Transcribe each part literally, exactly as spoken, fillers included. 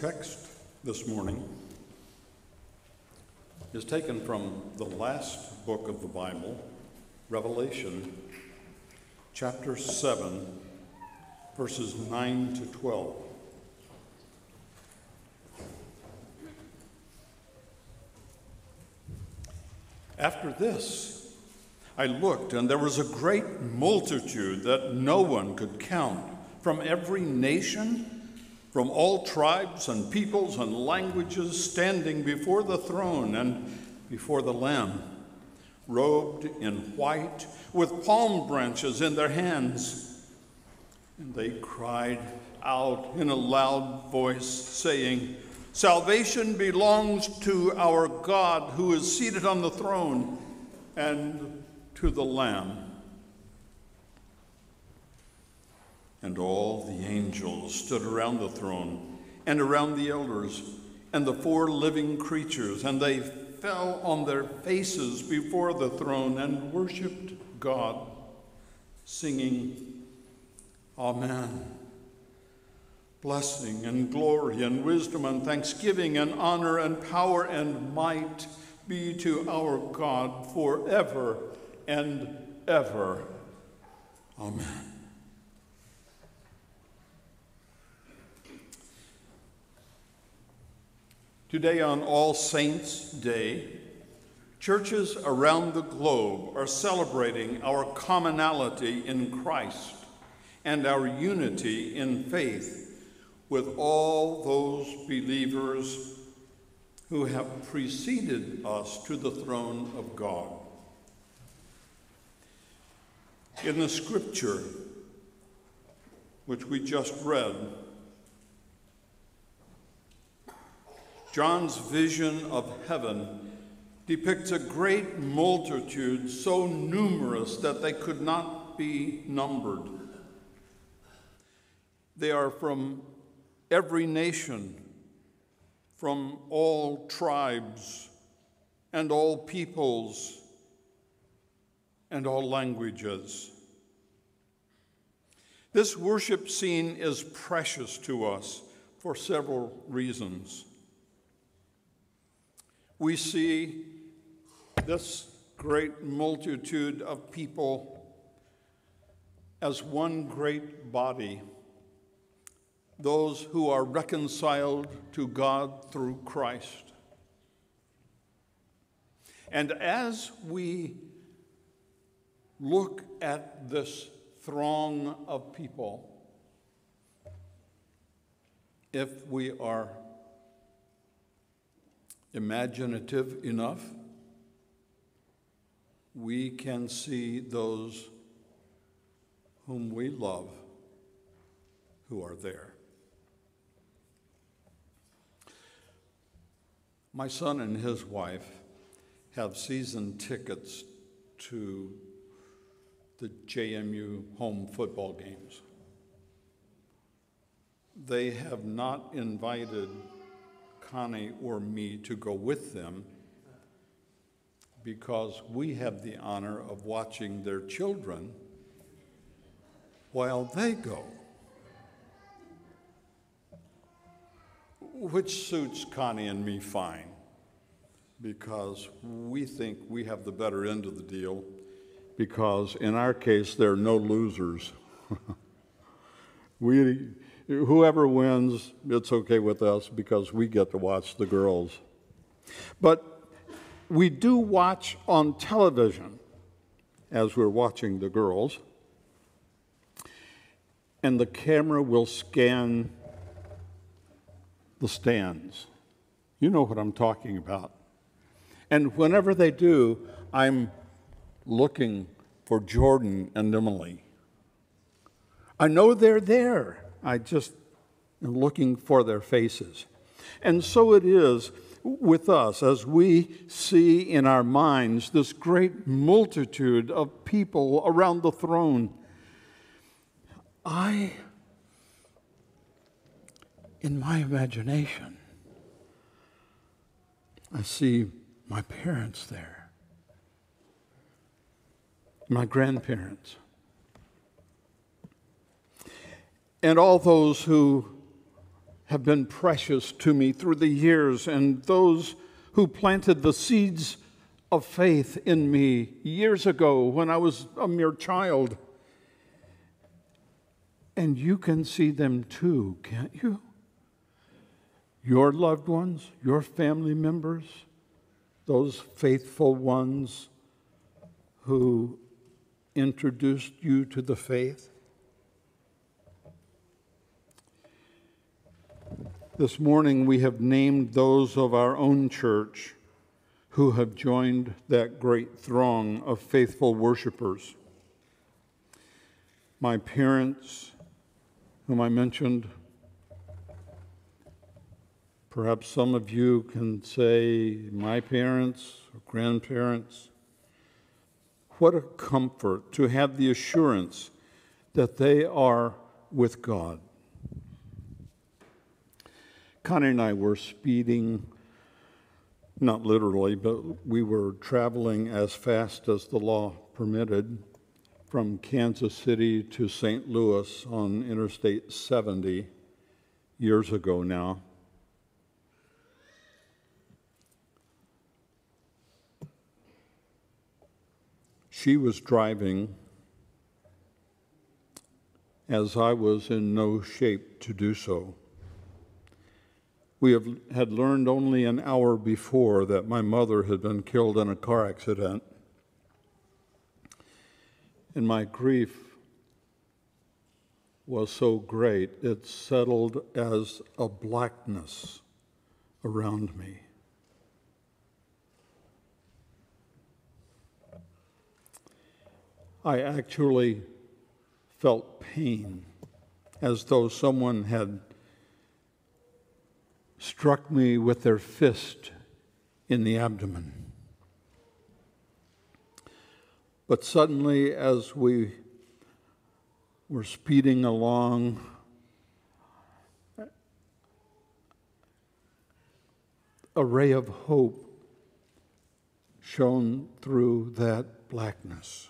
text this morning is taken from the last book of the Bible, Revelation, chapter seven, verses nine to twelve. After this, I looked, and there was a great multitude that no one could count, from every nation, from all tribes and peoples and languages, standing before the throne and before the Lamb, robed in white, with palm branches in their hands. And they cried out in a loud voice, saying, "Salvation belongs to our God who is seated on the throne and to the Lamb." And all the angels stood around the throne and around the elders and the four living creatures, and they fell on their faces before the throne and worshiped God, singing, "Amen. Blessing and glory and wisdom and thanksgiving and honor and power and might be to our God forever and ever. Amen." Today, on All Saints' Day, churches around the globe are celebrating our commonality in Christ and our unity in faith with all those believers who have preceded us to the throne of God. In the scripture which we just read, John's vision of heaven depicts a great multitude so numerous that they could not be numbered. They are from every nation, from all tribes and all peoples and all languages. This worship scene is precious to us for several reasons. We see this great multitude of people as one great body, those who are reconciled to God through Christ. And as we look at this throng of people, if we are imaginative enough, we can see those whom we love who are there. My son and his wife have season tickets to the J M U home football games. They have not invited Connie or me to go with them because we have the honor of watching their children while they go, which suits Connie and me fine because we think we have the better end of the deal because in our case there are no losers. we Whoever wins, it's okay with us because we get to watch the girls. But we do watch on television as we're watching the girls, and the camera will scan the stands. You know what I'm talking about. And whenever they do, I'm looking for Jordan and Emily. I know they're there. I just am looking for their faces. And so it is with us as we see in our minds this great multitude of people around the throne. I, in my imagination, I see my parents there, my grandparents, and all those who have been precious to me through the years, and those who planted the seeds of faith in me years ago when I was a mere child. And you can see them too, can't you? Your loved ones, your family members, those faithful ones who introduced you to the faith. This morning we have named those of our own church who have joined that great throng of faithful worshipers. My parents, whom I mentioned. Perhaps some of you can say, my parents or grandparents. What a comfort to have the assurance that they are with God. Connie and I were speeding, not literally, but we were traveling as fast as the law permitted from Kansas City to Saint Louis on Interstate seventy years ago now. She was driving, as I was in no shape to do so. We have, had learned only an hour before that my mother had been killed in a car accident. And my grief was so great, it settled as a blackness around me. I actually felt pain, as though someone had struck me with their fist in the abdomen. But suddenly, as we were speeding along, a ray of hope shone through that blackness.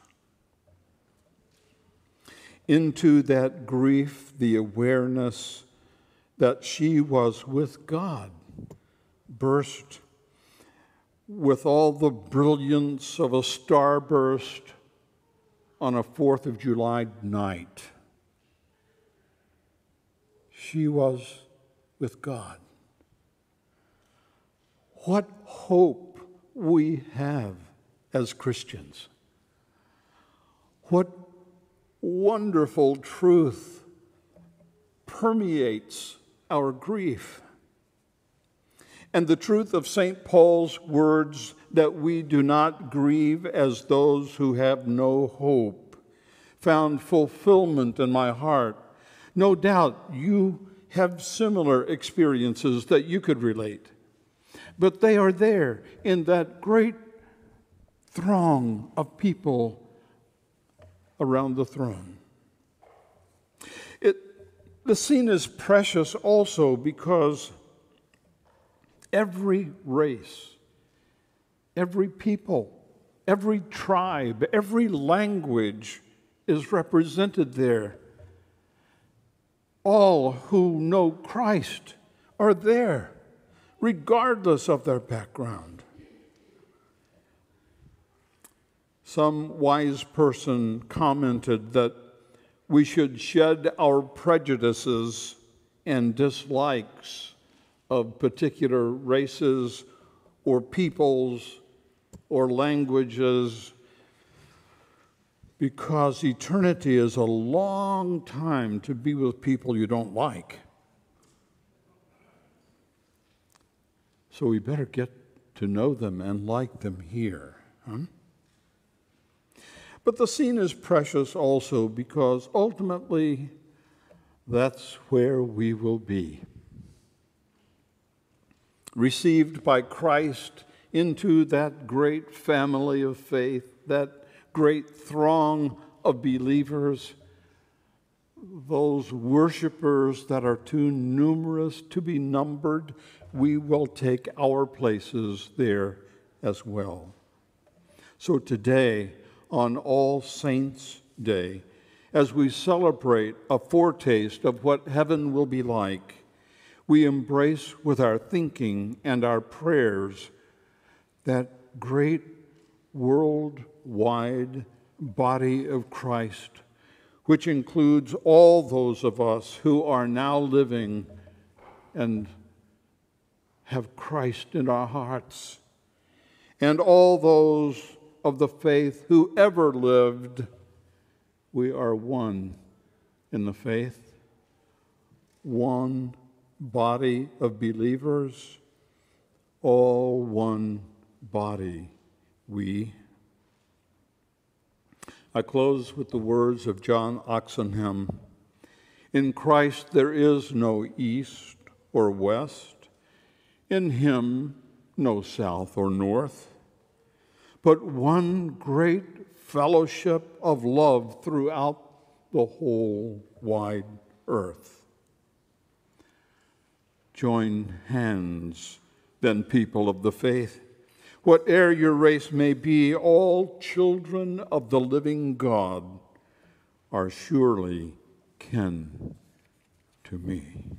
Into that grief, the awareness that she was with God burst with all the brilliance of a starburst on a fourth of July night. She was with God. What hope we have as Christians. What wonderful truth permeates our grief. And the truth of Saint Paul's words that we do not grieve as those who have no hope found fulfillment in my heart. No doubt you have similar experiences that you could relate, but they are there in that great throng of people around the throne. It, the scene is precious also because every race, every people, every tribe, every language is represented there. All who know Christ are there, regardless of their background. Some wise person commented that we should shed our prejudices and dislikes of particular races or peoples or languages, because eternity is a long time to be with people you don't like. So we better get to know them and like them here. Huh? But the scene is precious also because ultimately that's where we will be. Received by Christ into that great family of faith, that great throng of believers, those worshipers that are too numerous to be numbered, we will take our places there as well. So today, on All Saints' Day, as we celebrate a foretaste of what heaven will be like, we embrace with our thinking and our prayers that great worldwide body of Christ, which includes all those of us who are now living and have Christ in our hearts, and all those of the faith who ever lived. We are one in the faith, one body of believers, all one body, we. I close with the words of John Oxenham. In Christ there is no east or west, in him no south or north, but one great fellowship of love throughout the whole wide earth. Join hands, then, people of the faith. Whate'er your race may be, all children of the living God are surely kin to me.